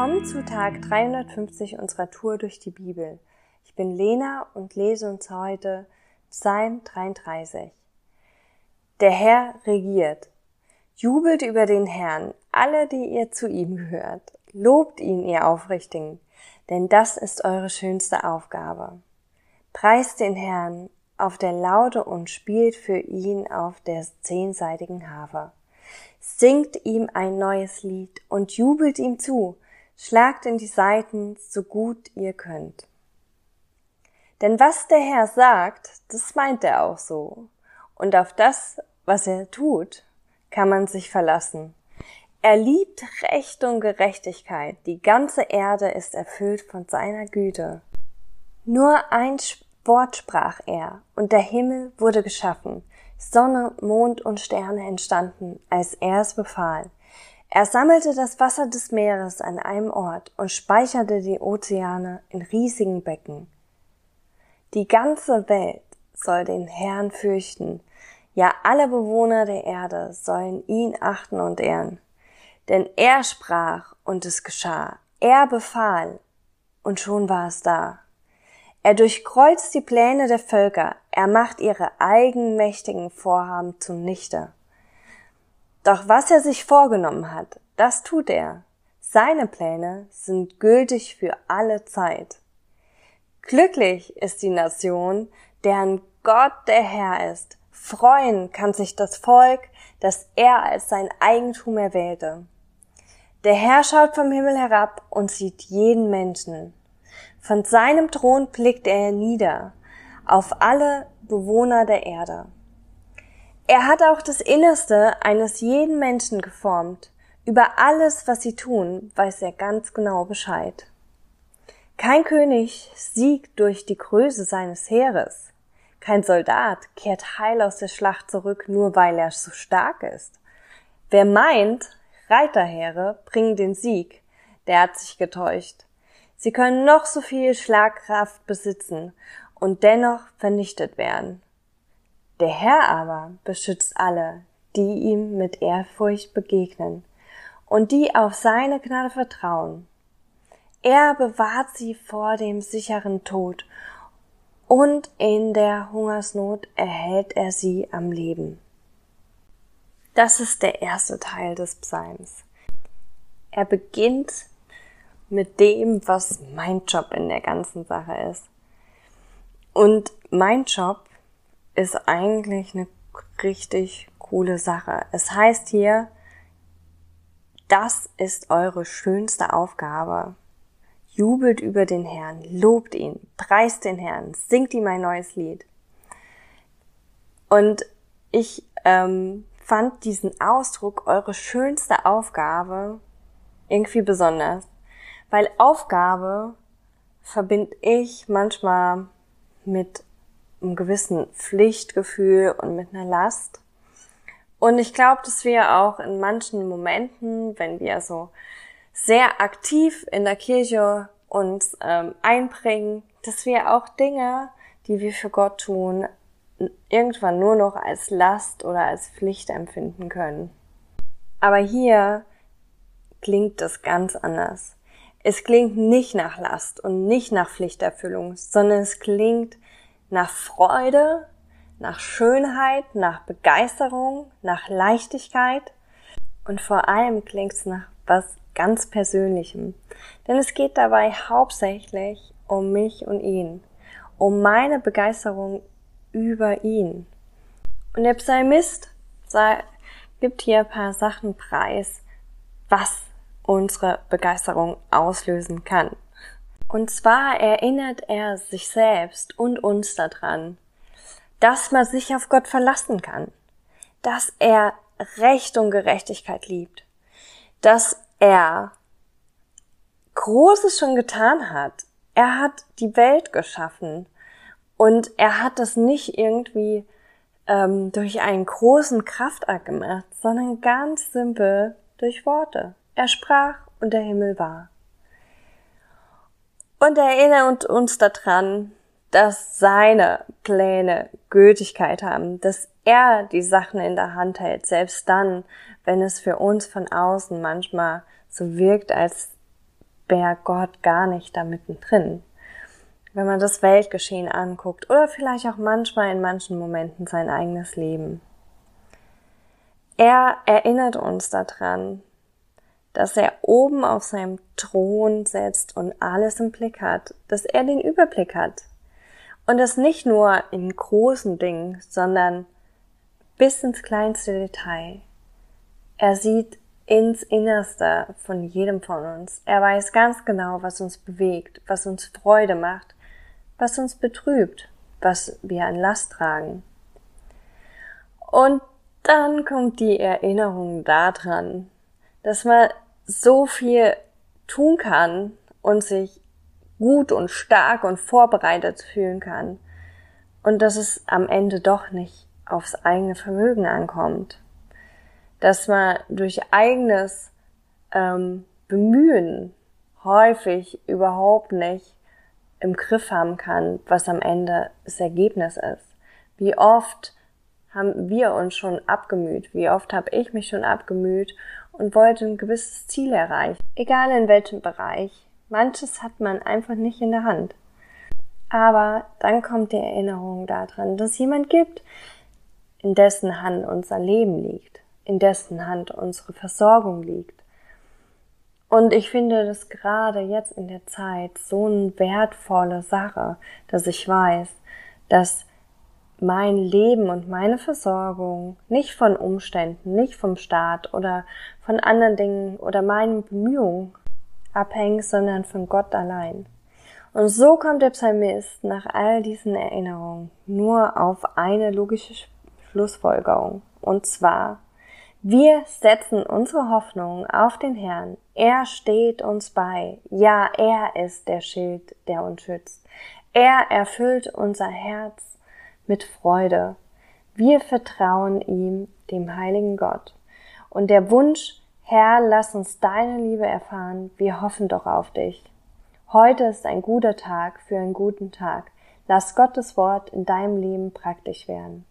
Willkommen zu Tag 350 unserer Tour durch die Bibel. Ich bin Lena und lese uns heute Psalm 33. Der Herr regiert. Jubelt über den Herrn, alle, die ihr zu ihm gehört. Lobt ihn, ihr Aufrichtigen, denn das ist eure schönste Aufgabe. Preist den Herrn auf der Laute und spielt für ihn auf der 10-saitigen Harfe. Singt ihm ein neues Lied und jubelt ihm zu, schlagt in die Saiten, so gut ihr könnt. Denn was der Herr sagt, das meint er auch so. Und auf das, was er tut, kann man sich verlassen. Er liebt Recht und Gerechtigkeit, die ganze Erde ist erfüllt von seiner Güte. Nur ein Wort sprach er, und der Himmel wurde geschaffen. Sonne, Mond und Sterne entstanden, als er es befahl. Er sammelte das Wasser des Meeres an einem Ort und speicherte die Ozeane in riesigen Becken. Die ganze Welt soll den Herrn fürchten, ja alle Bewohner der Erde sollen ihn achten und ehren. Denn er sprach und es geschah, er befahl und schon war es da. Er durchkreuzt die Pläne der Völker, er macht ihre eigenmächtigen Vorhaben zunichte. Doch was er sich vorgenommen hat, das tut er. Seine Pläne sind gültig für alle Zeit. Glücklich ist die Nation, deren Gott der Herr ist. Freuen kann sich das Volk, das er als sein Eigentum erwählte. Der Herr schaut vom Himmel herab und sieht jeden Menschen. Von seinem Thron blickt er nieder auf alle Bewohner der Erde. Er hat auch das Innerste eines jeden Menschen geformt. Über alles, was sie tun, weiß er ganz genau Bescheid. Kein König siegt durch die Größe seines Heeres. Kein Soldat kehrt heil aus der Schlacht zurück, nur weil er so stark ist. Wer meint, Reiterheere bringen den Sieg, der hat sich getäuscht. Sie können noch so viel Schlagkraft besitzen und dennoch vernichtet werden. Der Herr aber beschützt alle, die ihm mit Ehrfurcht begegnen und die auf seine Gnade vertrauen. Er bewahrt sie vor dem sicheren Tod und in der Hungersnot erhält er sie am Leben. Das ist der erste Teil des Psalms. Er beginnt mit dem, was mein Job in der ganzen Sache ist. Und mein Job ist eigentlich eine richtig coole Sache. Es heißt hier, das ist eure schönste Aufgabe. Jubelt über den Herrn, lobt ihn, preist den Herrn, singt ihm ein neues Lied. Und ich fand diesen Ausdruck, eure schönste Aufgabe, irgendwie besonders. Weil Aufgabe verbinde ich manchmal mit einem gewissen Pflichtgefühl und mit einer Last. Und ich glaube, dass wir auch in manchen Momenten, wenn wir so sehr aktiv in der Kirche uns einbringen, dass wir auch Dinge, die wir für Gott tun, irgendwann nur noch als Last oder als Pflicht empfinden können. Aber hier klingt das ganz anders. Es klingt nicht nach Last und nicht nach Pflichterfüllung, sondern es klingt nach Freude, nach Schönheit, nach Begeisterung, nach Leichtigkeit und vor allem klingt es nach was ganz Persönlichem. Denn es geht dabei hauptsächlich um mich und ihn, um meine Begeisterung über ihn. Und der Psalmist gibt hier ein paar Sachen preis, was unsere Begeisterung auslösen kann. Und zwar erinnert er sich selbst und uns daran, dass man sich auf Gott verlassen kann, dass er Recht und Gerechtigkeit liebt, dass er Großes schon getan hat. Er hat die Welt geschaffen und er hat das nicht irgendwie durch einen großen Kraftakt gemacht, sondern ganz simpel durch Worte. Er sprach und der Himmel war. Und er erinnert uns daran, dass seine Pläne Gültigkeit haben, dass er die Sachen in der Hand hält, selbst dann, wenn es für uns von außen manchmal so wirkt, als wäre Gott gar nicht da mittendrin. Wenn man das Weltgeschehen anguckt oder vielleicht auch manchmal in manchen Momenten sein eigenes Leben. Er erinnert uns daran, dass er oben auf seinem Thron sitzt und alles im Blick hat, dass er den Überblick hat. Und das nicht nur in großen Dingen, sondern bis ins kleinste Detail. Er sieht ins Innerste von jedem von uns. Er weiß ganz genau, was uns bewegt, was uns Freude macht, was uns betrübt, was wir an Last tragen. Und dann kommt die Erinnerung daran, dass man so viel tun kann und sich gut und stark und vorbereitet fühlen kann und dass es am Ende doch nicht aufs eigene Vermögen ankommt. Dass man durch eigenes Bemühen häufig überhaupt nicht im Griff haben kann, was am Ende das Ergebnis ist. Wie oft haben wir uns schon abgemüht? Wie oft habe ich mich schon abgemüht und wollte ein gewisses Ziel erreichen? Egal in welchem Bereich. Manches hat man einfach nicht in der Hand. Aber dann kommt die Erinnerung daran, dass es jemand gibt, in dessen Hand unser Leben liegt, in dessen Hand unsere Versorgung liegt. Und ich finde das gerade jetzt in der Zeit so eine wertvolle Sache, dass ich weiß, dass mein Leben und meine Versorgung nicht von Umständen, nicht vom Staat oder von anderen Dingen oder meinen Bemühungen abhängt, sondern von Gott allein. Und so kommt der Psalmist nach all diesen Erinnerungen nur auf eine logische Schlussfolgerung. Und zwar, wir setzen unsere Hoffnung auf den Herrn. Er steht uns bei. Ja, er ist der Schild, der uns schützt. Er erfüllt unser Herz mit Freude. Wir vertrauen ihm, dem heiligen Gott. Und der Wunsch, Herr, lass uns deine Liebe erfahren, wir hoffen doch auf dich. Heute ist ein guter Tag für einen guten Tag. Lass Gottes Wort in deinem Leben praktisch werden.